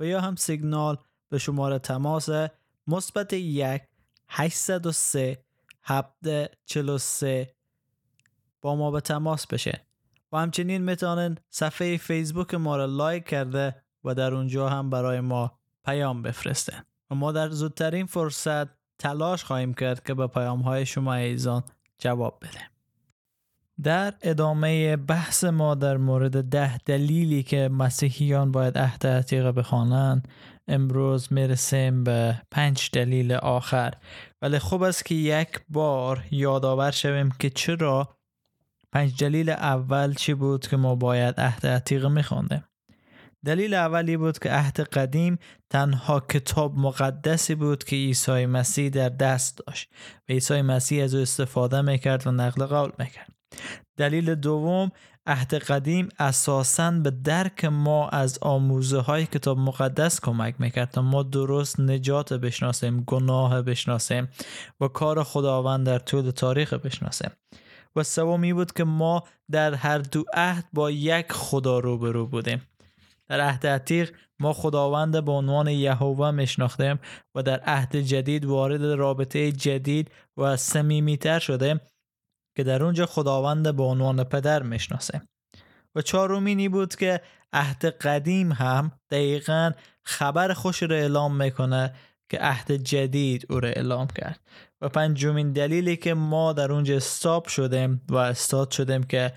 و یا هم سیگنال به شماره تماس +1 803 743 با ما به تماس بشه. و همچنین میتونن صفحه فیسبوک ما را لایک کرده و در اونجا هم برای ما پیام بفرستن و ما در زودترین فرصت تلاش خواهیم کرد که به پیام های شما عزیزان جواب بدیم. در ادامه بحث ما در مورد 10 دلیلی که مسیحیان باید عهد عتیقه بخوانند، امروز میرسیم به 5 دلیل آخر. ولی خوب است که یک بار یادآور شویم که چرا 5 دلیل اول چی بود که ما باید عهد عتیقه میخواندیم. دلیل اولی بود که عهد قدیم تنها کتاب مقدسی بود که عیسی مسیح در دست داشت و عیسی مسیح از او استفاده میکرد و نقل قول میکرد. دلیل دوم، عهد قدیم اساساً به درک ما از آموزه های کتاب مقدس کمک میکرد تا ما درست نجات بشناسیم، گناه بشناسیم و کار خداوند در طول تاریخ بشناسیم. و سومی بود که ما در هر دو عهد با یک خدا روبرو بودیم. در عهد عتیق ما خداوند به عنوان یهوه میشناختیم و در عهد جدید وارد رابطه جدید و صمیمیتر شدیم که در اونجا خداوند به عنوان پدر میشناسه. و چهارمینی بود که عهد قدیم هم دقیقاً خبر خوش رو اعلام میکنه که عهد جدید او رو اعلام کرد. و پنجمین دلیلی که ما در اونجا استاپ شدیم و استاد شدیم که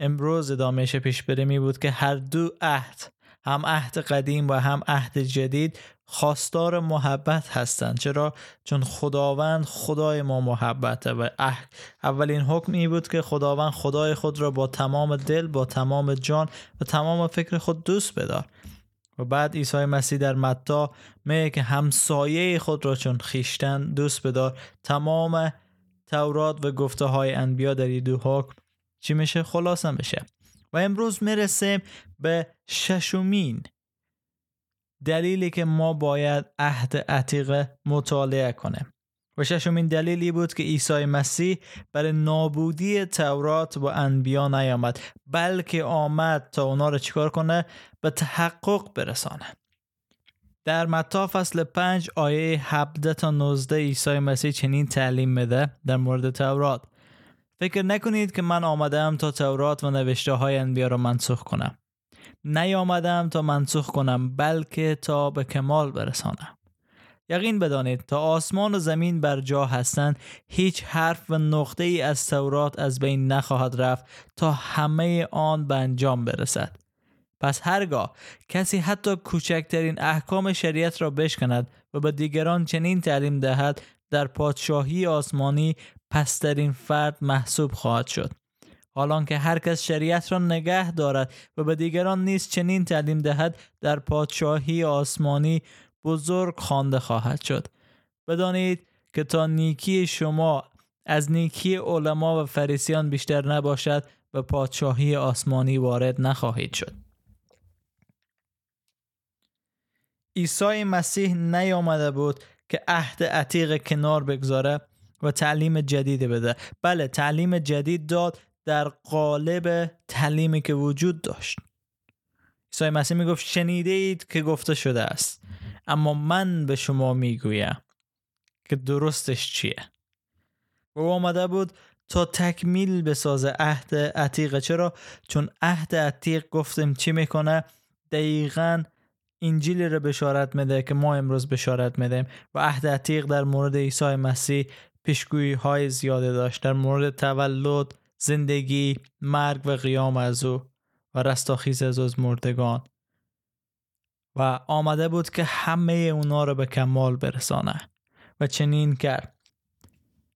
امروز ادامهش پیش بریم این بود که هر دو عهد، هم عهد قدیم و هم عهد جدید، خواستار محبت هستند. چرا؟ چون خداوند خدای ما محبته و اولین حکم این بود که خداوند خدای خود را با تمام دل، با تمام جان و تمام فکر خود دوست بدار. و بعد عیسی مسیح در متی میگه که همسایه خود را چون خویشتن دوست بدار. تمام تورات و گفته های انبیا در این دو حکم چی میشه؟ خلاصه میشه. و امروز میرسیم به 6مین دلیلی که ما باید عهد عتیقه مطالعه کنیم. و 6مین دلیلی بود که عیسی مسیح برای نابودی تورات و انبیا نیامد، بلکه آمد تا اونا رو چیکار کنه؟ به تحقق برسانه. در متی فصل 5 آیه 17 تا 19 عیسی مسیح چنین تعلیم میده در مورد تورات: فکر نکنید که من آمدم تا تورات و نوشته های انبیا را منسوخ کنم. نیامدم تا منسوخ کنم، بلکه تا به کمال برسانم. یقین بدانید تا آسمان و زمین بر جا هستند، هیچ حرف و نقطه ای از تورات از بین نخواهد رفت تا همه آن به انجام برسد. پس هرگاه کسی حتی کوچکترین احکام شریعت را بشکند و به دیگران چنین تعلیم دهد، در پادشاهی آسمانی پسترین فرد محسوب خواهد شد. حالان که هر کس شریعت را نگه دارد و به دیگران نیز چنین تعلیم دهد، در پادشاهی آسمانی بزرگ خوانده خواهد شد. بدانید که تا نیکی شما از نیکی علما و فریسیان بیشتر نباشد و پادشاهی آسمانی وارد نخواهید شد. عیسی مسیح نیامده بود که عهد عتیق کنار بگذاره و تعلیم جدید بده. بله، تعلیم جدید داد در قالب تعلیمی که وجود داشت. عیسی مسیح میگفت شنیده اید که گفته شده است، اما من به شما میگویم که درستش چیه. و او آمده بود تا تکمیل بسازه عهد عتیق. چرا؟ چون عهد عتیق گفتم چی میکنه؟ دقیقاً انجیل رو بشارت میده که ما امروز بشارت میدیم. و عهد عتیق در مورد عیسی مسیح پیشگویی های زیاده داشت، در مورد تولد، زندگی، مرگ و قیام از او و رستاخیز از مردگان، و آمده بود که همه اونا رو به کمال برسانه و چنین کرد.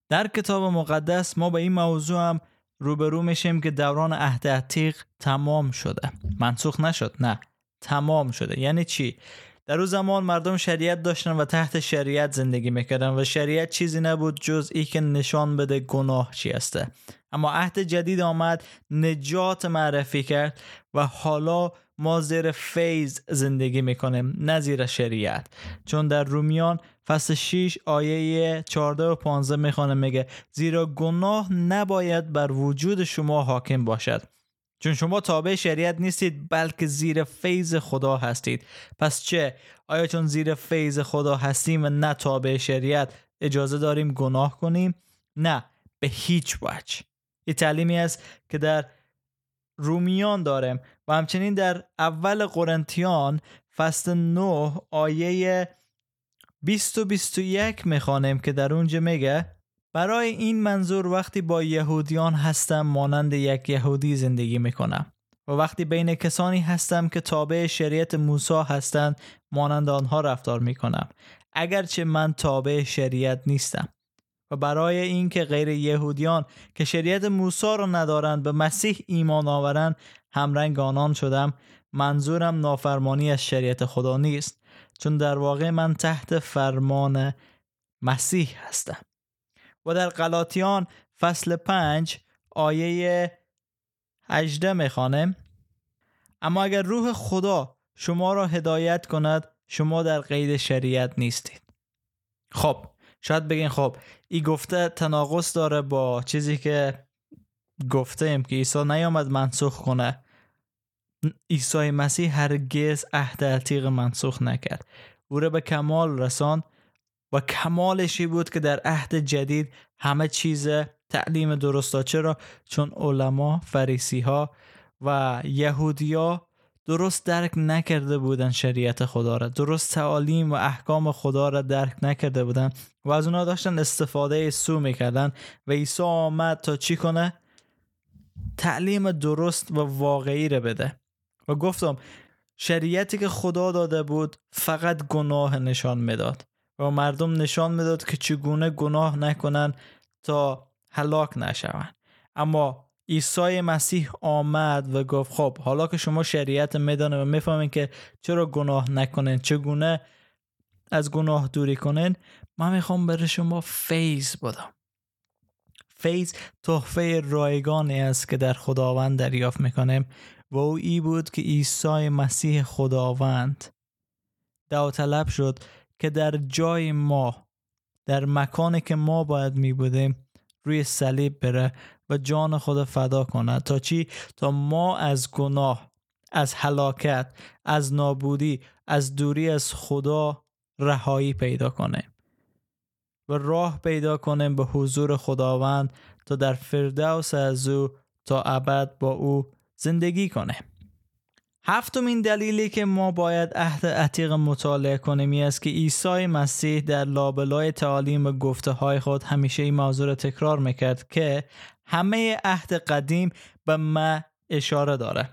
در کتاب مقدس ما به این موضوع هم روبرو میشیم که دوران عهد عتیق تمام شده، منسوخ نشد، نه، تمام شده. یعنی چی؟ در اون زمان مردم شریعت داشتن و تحت شریعت زندگی میکردن و شریعت چیزی نبود جز ای که نشان بده گناه چی هسته. اما عهد جدید آمد، نجات معرفی کرد و حالا ما زیر فیض زندگی میکنیم، نه زیر شریعت. چون در رومیان فصل 6 آیه 14 و 15 میخونه، میگه زیرا گناه نباید بر وجود شما حاکم باشد، چون شما تابع شریعت نیستید بلکه زیر فیض خدا هستید. پس چه؟ آیا چون زیر فیض خدا هستیم و نه تابع شریعت اجازه داریم گناه کنیم؟ نه، به هیچ وجه. این تعلیمی است که در رومیان داریم و همچنین در اول قرنتیان فصل 9 آیه 20 و 21 میخوانیم که در اونجا میگه برای این منظور وقتی با یهودیان هستم مانند یک یهودی زندگی میکنم، و وقتی بین کسانی هستم که تابع شریعت موسی هستند مانند آنها رفتار میکنم، اگرچه من تابع شریعت نیستم. و برای این که غیر یهودیان که شریعت موسی را ندارند به مسیح ایمان آورند همرنگ آنان شدم. منظورم نافرمانی از شریعت خدا نیست، چون در واقع من تحت فرمان مسیح هستم. و در غلاطیان فصل 5 آیه 18 میخوانم اما اگر روح خدا شما را هدایت کند شما در قید شریعت نیستید. خب شاید بگین خب این گفته تناقض داره با چیزی که گفتیم که عیسی نیامد منسوخ کنه. عیسی مسیح هرگز عهد عتیق منسوخ نکرد، او را به کمال رساند و کمالشی بود که در عهد جدید همه چیز تعلیم درست داشت. چرا؟ چون علما، فریسی ها و یهودی ها درست درک نکرده بودن شریعت خدا را، درست تعالیم و احکام خدا را درک نکرده بودن و از اونا داشتن استفاده سو میکردن. و عیسی آمد تا چی کنه؟ تعلیم درست و واقعی را بده. و گفتم شریعتی که خدا داده بود فقط گناه نشان میداد و مردم نشان میداد که چگونه گناه نکنن تا هلاک نشون. اما عیسی مسیح آمد و گفت خب حالا که شما شریعت میدانه و میفهمین که چرا گناه نکنین، چگونه از گناه دوری کنین، من میخوام برای شما فیض بدم. فیض تحفه رایگانی است که در خداوند دریافت میکنیم و او ای بود که عیسی مسیح خداوند داوطلب شد که در جای ما، در مکانی که ما باید می بودیم، روی صلیب بره و جان خود فدا کنه. تا چی؟ تا ما از گناه، از هلاکت، از نابودی، از دوری از خدا رهایی پیدا کنیم و راه پیدا کنیم به حضور خداوند تا در فردوس از او تا ابد با او زندگی کنیم. هفتمین دلیلی که ما باید عهد عتیق مطالعه کنیم این است که عیسی مسیح در لابلای تعالیم و گفته های خود همیشه این موضوع را تکرار میکرد که همه عهد قدیم به ما اشاره داره.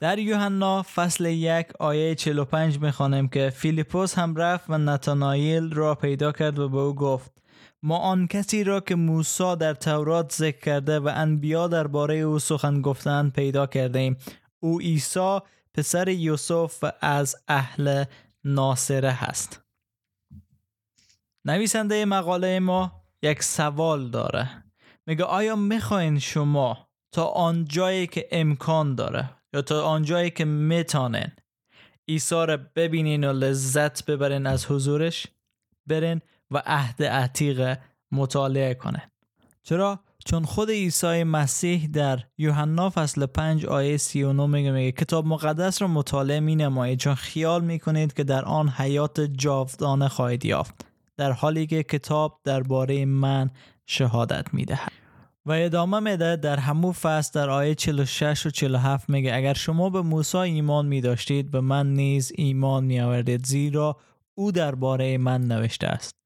در یوحنا فصل 1 آیه 45 میخوانیم که فیلیپوس هم رفت و نتانائیل را پیدا کرد و به او گفت ما آن کسی را که موسی در تورات ذکر کرده و انبیا درباره او سخن گفتند پیدا کردیم، او عیسی پسر یوسف و از اهل ناصره هست. نویسنده مقاله ما یک سوال داره، میگه آیا میخواین شما تا آنجایی که امکان داره یا تا آنجایی که میتونین عیسی را ببینین و لذت ببرین از حضورش، برین و عهد عتیق مطالعه کنین. چرا؟ چون خود عیسی مسیح در یوحنا فصل 5 آیه 39 میگه کتاب مقدس را مطالعه می‌نمایید چون خیال می‌کنید که در آن حیات جاودانه خواهید یافت، در حالی که کتاب درباره من شهادت می‌دهد. و ادامه میده در همون فصل در آیه 46 و 47 میگه اگر شما به موسی ایمان می‌داشتید به من نیز ایمان می‌آوردید، زیرا او درباره من نوشته است.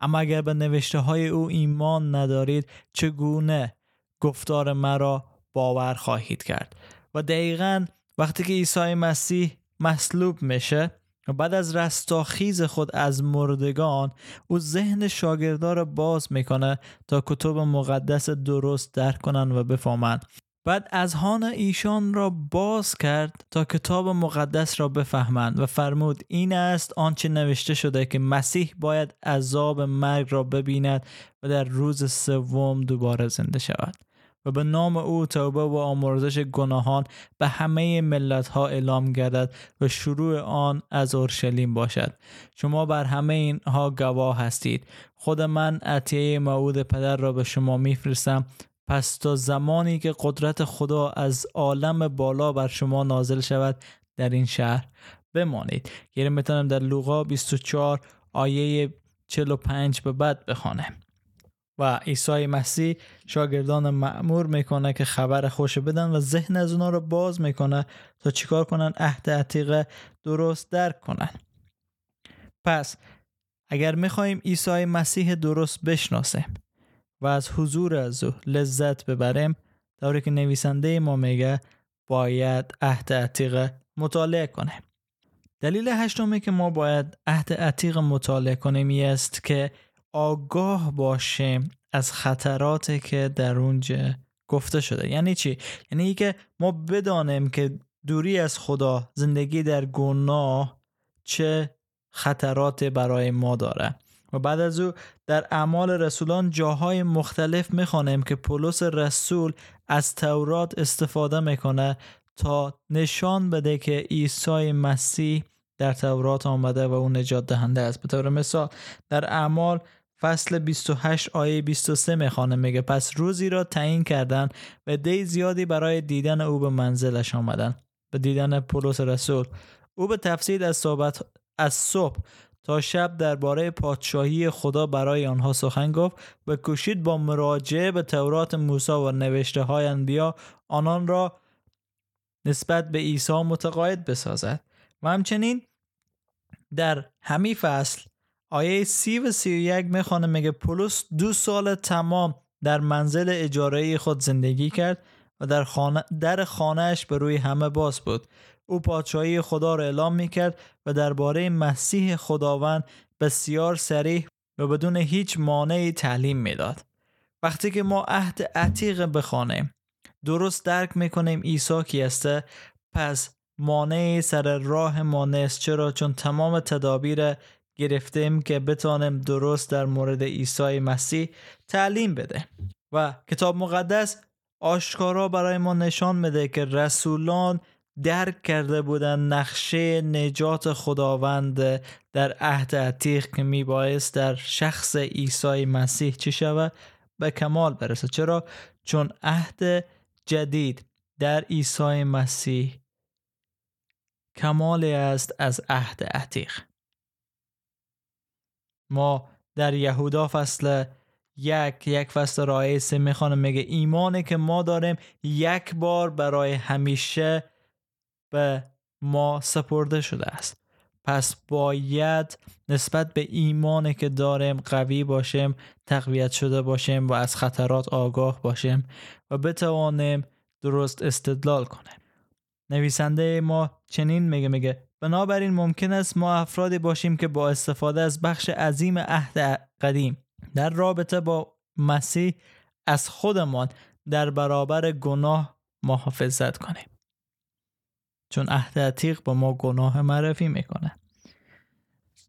اما اگر به نوشته های او ایمان ندارید چگونه گفتار مرا باور خواهید کرد؟ و دقیقاً وقتی که عیسی مسیح مصلوب میشه و بعد از رستاخیز خود از مردگان، او ذهن شاگردا را باز میکنه تا کتب مقدس درست درک کنن و بفهمند. بعد اذهان ایشان را باز کرد تا کتاب مقدس را بفهمند و فرمود این است آنچه نوشته شده که مسیح باید عذاب مرگ را ببیند و در روز سوم دوباره زنده شود و به نام او توبه و آمرزش گناهان به همه ملت ها اعلام گردد و شروع آن از اورشلیم باشد. شما بر همه اینها گواه هستید. خود من عطیه موعود پدر را به شما میفرستم، پس تا زمانی که قدرت خدا از عالم بالا بر شما نازل شود در این شهر بمانید. یعنی میتونم در لوقا 24 آیه 45 به بعد بخونم. و عیسی مسیح شاگردان مأمور میکنه که خبر خوش بدن و ذهن از اونا رو باز میکنه تا چیکار کنن؟ عهد عتیق درست درک کنن. پس اگر میخوایم عیسی مسیح درست بشناسیم و از حضور از او لذت ببریم، طوری که نویسنده ما میگه باید عهد عتیق مطالعه کنیم. دلیل هشتمی که ما باید عهد عتیق مطالعه کنیم این است که آگاه باشیم از خطراتی که در اونجا گفته شده. یعنی چی؟ یعنی این که ما بدانیم که دوری از خدا، زندگی در گناه چه خطرات برای ما داره. و بعد از او در اعمال رسولان جاهای مختلف میخوانیم که پولس رسول از تورات استفاده میکنه تا نشان بده که عیسی مسیح در تورات آمده و او نجات دهنده است. به طور مثال در اعمال فصل 28 آیه 23 میخوانه، میگه پس روزی را تعیین کردند و عده زیادی برای دیدن او به منزلش آمدند. به دیدن پولس رسول او به تفصیل از صبح تا شب درباره پادشاهی خدا برای آنها سخن گفت و کوشید با مراجعه به تورات موسی و نوشته های انبیا آنان را نسبت به عیسی متقاعد بسازد. و همچنین در همین فصل آیه 30 و 31 میخوانه، میگه پولس 2 سال تمام در منزل اجاره‌ای خود زندگی کرد و در خانهش به روی همه باز بود. او پادشاهی خدا را اعلام میکرد و درباره مسیح خداوند بسیار صریح و بدون هیچ مانعی تعلیم میداد. وقتی که ما عهد عتیق بخوانیم، درست درک میکنیم عیسی کی است، پس مانعی سر راه ما نیست. چرا؟ چون تمام تدابیر گرفتیم که بتانیم درست در مورد عیسی مسیح تعلیم بده. و کتاب مقدس آشکارا برای ما نشان میده که رسولان درک کرده بودن نقشه نجات خداوند در عهد عتیق که میبایست در شخص عیسی مسیح چی شود؟ به کمال برسه. چرا؟ چون عهد جدید در عیسی مسیح کمالی است از عهد عتیق. ما در یهودا فصل 1 فصل آیه 3 میخوانم، میگه ایمانی که ما داریم یک بار برای همیشه به ما سپرده شده است. پس باید نسبت به ایمانی که داریم قوی باشیم، تقویت شده باشیم و از خطرات آگاه باشیم و بتوانیم درست استدلال کنیم. نویسنده ما چنین میگه بنابراین ممکن است ما افرادی باشیم که با استفاده از بخش عظیم عهد قدیم در رابطه با مسیح از خودمان در برابر گناه محافظت کنیم، چون عهد عتیق با ما گناه معرفی میکنه.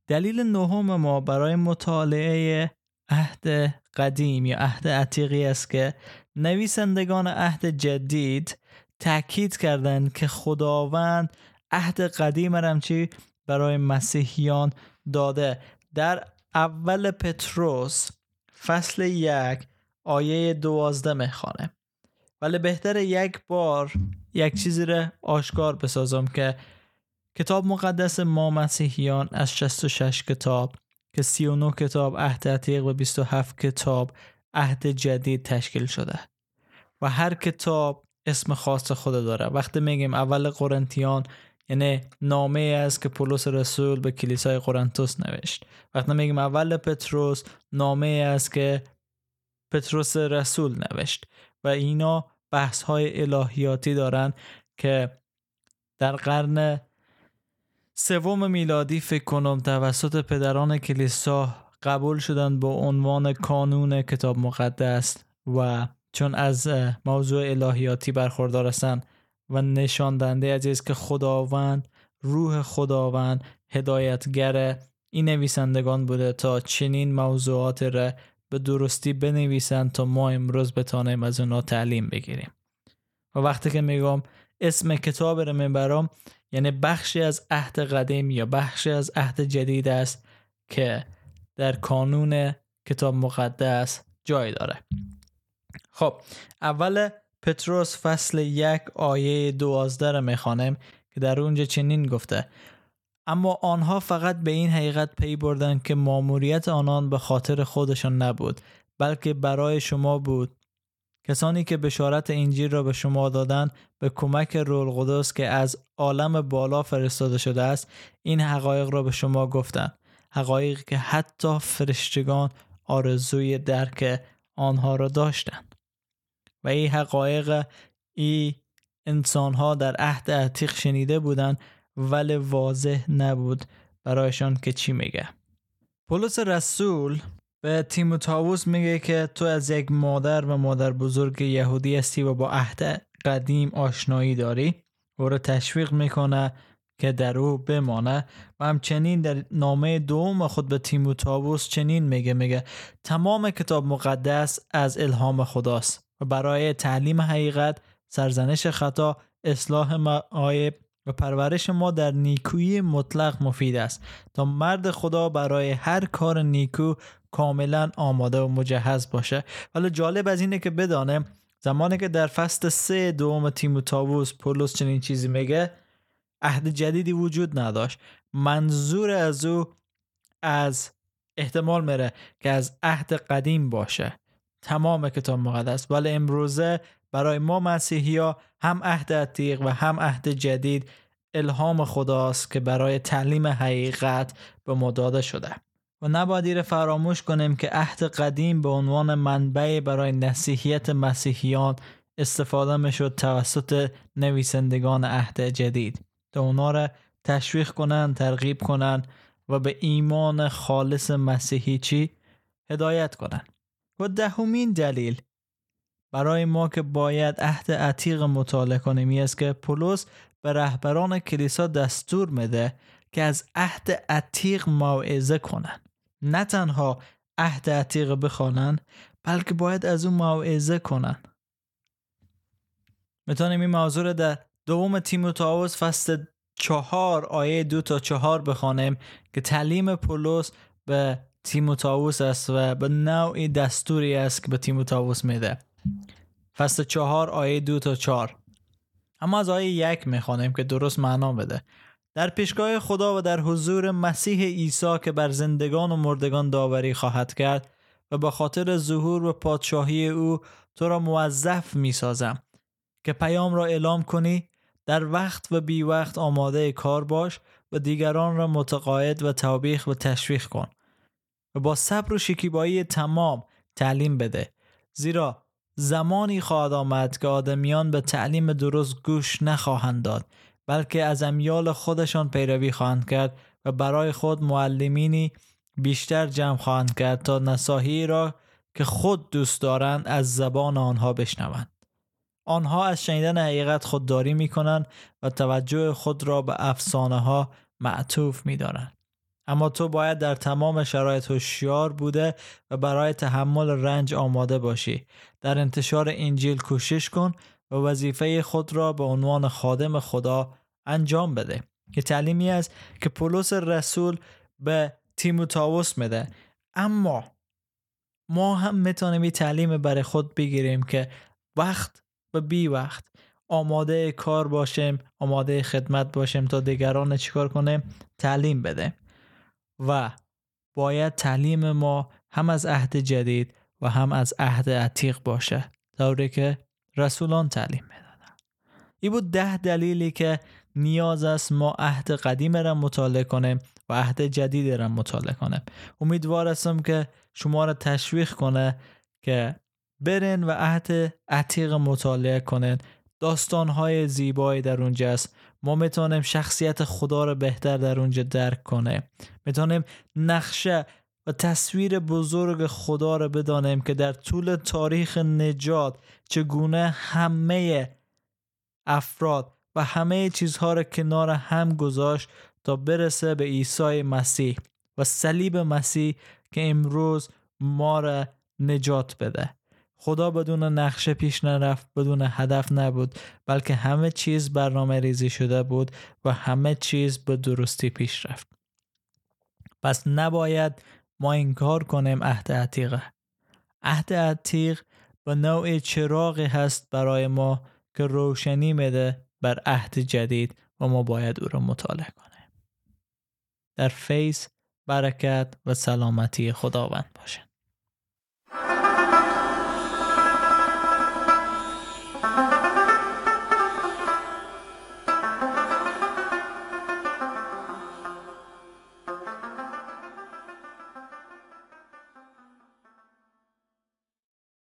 دلیل نهم ما برای مطالعه عهد قدیم یا عهد عتیقی است که نویسندگان عهد جدید تأکید کردند که خداوند عهد قدیم هم چی برای مسیحیان داده. در اول پتروس فصل 1 آیه 12 میخوانه: ولی بهتره یک بار یک چیزی رو آشکار بسازم که کتاب مقدس ما مسیحیان از 66 کتاب که 39 کتاب عهد عتیق و 27 کتاب عهد جدید تشکیل شده و هر کتاب اسم خاص خود داره. وقتی میگیم اول قرنتیان یعنی نامه است که پولس رسول به کلیسای قرنتوس نوشت. وقتی میگیم اول پتروس نامه است که پتروس رسول نوشت. و اینا بحث های الهیاتی دارن که در قرن سوم میلادی فکر کنم توسط پدران کلیسا قبول شدن با عنوان کانون کتاب مقدس، و چون از موضوع الهیاتی برخوردار هستن و نشاندنده عزیز که خداوند، روح خداوند هدایتگر این نویسندگان بوده تا چنین موضوعات را به درستی بنویسن تا ما امروز بتانیم از اونا تعلیم بگیریم. و وقتی که میگم اسم کتاب را میبرم یعنی بخشی از عهد قدیم یا بخشی از عهد جدید است که در کانون کتاب مقدس جای داره. خب اول پتروس فصل 1 آیه 12 را میخوانم که در اونجا چنین گفته: اما آنها فقط به این حقیقت پی بردند که ماموریت آنان به خاطر خودشان نبود بلکه برای شما بود. کسانی که بشارت انجیل را به شما دادند به کمک روح القدس که از عالم بالا فرستاده شده است این حقایق را به شما گفتند، حقایقی که حتی فرشتگان آرزوی درک آنها را داشتند. و این حقایق ای انسانها در عهد عتیق شنیده بودند ولی واضح نبود برایشان که چی میگه. پولس رسول به تیموتائوس میگه که تو از یک مادر و مادر بزرگ یهودی هستی و با عهد قدیم آشنایی داری، او را تشویق میکنه که در او بمانه. و همچنین در نامه دوم خود به تیموتائوس چنین میگه تمام کتاب مقدس از الهام خداست و برای تعلیم حقیقت، سرزنش خطا، اصلاح معایب و پرورش ما در نیکویی مطلق مفید است تا مرد خدا برای هر کار نیکو کاملا آماده و مجهز باشه. ولی جالب از اینه که بدانه زمانی که در فصل 3 دوم تیموتائوس پولس چنین چیزی میگه عهد جدیدی وجود نداشت. منظور از او از احتمال میره که از عهد قدیم باشه، تمام کتاب مقدس. ولی امروزه برای ما مسیحی‌ها هم عهد عتیق و هم عهد جدید الهام خداست که برای تعلیم حقیقت به ما داده شده. و نباید فراموش کنیم که عهد قدیم به عنوان منبع برای نصیحت مسیحیان استفاده میشد توسط نویسندگان عهد جدید تا اونا را تشویق کنند، ترغیب کنند و به ایمان خالص مسیحی چی هدایت کنند. و دهمین دلیل برای ما که باید عهد عتیق مطالعه کنیم این است که پولس به رهبران کلیسا دستور میده که از عهد عتیق موعظه کنن. نه تنها عهد عتیق بخوانن بلکه باید از اون موعظه کنن. میتونیم این موضوع در دوم تیموتائوس فصل 4 آیه 2-4 بخوانیم که تعلیم پولس به تیموتائوس است و به نوعی دستوری است که به تیموتائوس میده. فصل 4 آیه 2-4. اما از آیه 1 میخوانیم که درست معنا بده: در پیشگاه خدا و در حضور مسیح عیسی که بر زندگان و مردگان داوری خواهد کرد و به خاطر ظهور و پادشاهی او تو را موظف میسازم که پیام را اعلام کنی، در وقت و بی وقت آماده کار باش و دیگران را متقاعد و توبیخ و تشویق کن و با صبر و شکیبایی تمام تعلیم بده، زیرا زمانی خواهد آمد که آدمیان به تعلیم درست گوش نخواهند داد بلکه از امیال خودشان پیروی خواهند کرد و برای خود معلمینی بیشتر جمع خواهند کرد تا نصاحی را که خود دوست دارند از زبان آنها بشنوند. آنها از شنیدن حقیقت خودداری می کنند و توجه خود را به افسانه ها معطوف می دارند. اما تو باید در تمام شرایط هوشیار بوده و برای تحمل رنج آماده باشی. در انتشار انجیل کوشش کن و وظیفه خود را به عنوان خادم خدا انجام بده، که تعلیمی است که پولس رسول به تیموتائوس میده. اما ما هم میتونیم این تعلیم برای خود بگیریم که وقت و بی وقت آماده کار باشیم، آماده خدمت باشیم تا دیگران چیکار کنیم؟ تعلیم بده. و باید تعلیم ما هم از عهد جدید و هم از عهد عتیق باشه، طوری که رسولان تعلیم میدادن. این بود 10 دلیلی که نیاز است ما عهد قدیم را مطالعه کنیم و عهد جدید را مطالعه کنیم. امیدوار هستم که شما را تشویق کنه که برین و عهد عتیق مطالعه کنین. داستان‌های زیبایی در اونجا است. ما میتونیم شخصیت خدا را بهتر در اونجا درک کنیم. میتونیم نقشه و تصویر بزرگ خدا را بدانیم که در طول تاریخ نجات چگونه همه افراد و همه چیزها را کنار هم گذاشت تا برسه به عیسی مسیح و صلیب مسیح که امروز ما را نجات بده. خدا بدون نقشه پیش نرفت، بدون هدف نبود، بلکه همه چیز برنامه ریزی شده بود و همه چیز به درستی پیش رفت. پس نباید ما انکار کنیم عهد عتیق. عهد عتیق به نوع چراغی هست برای ما که روشنی میده بر عهد جدید و ما باید او را مطالعه کنیم. در فیض، برکت و سلامتی خداوند باشین.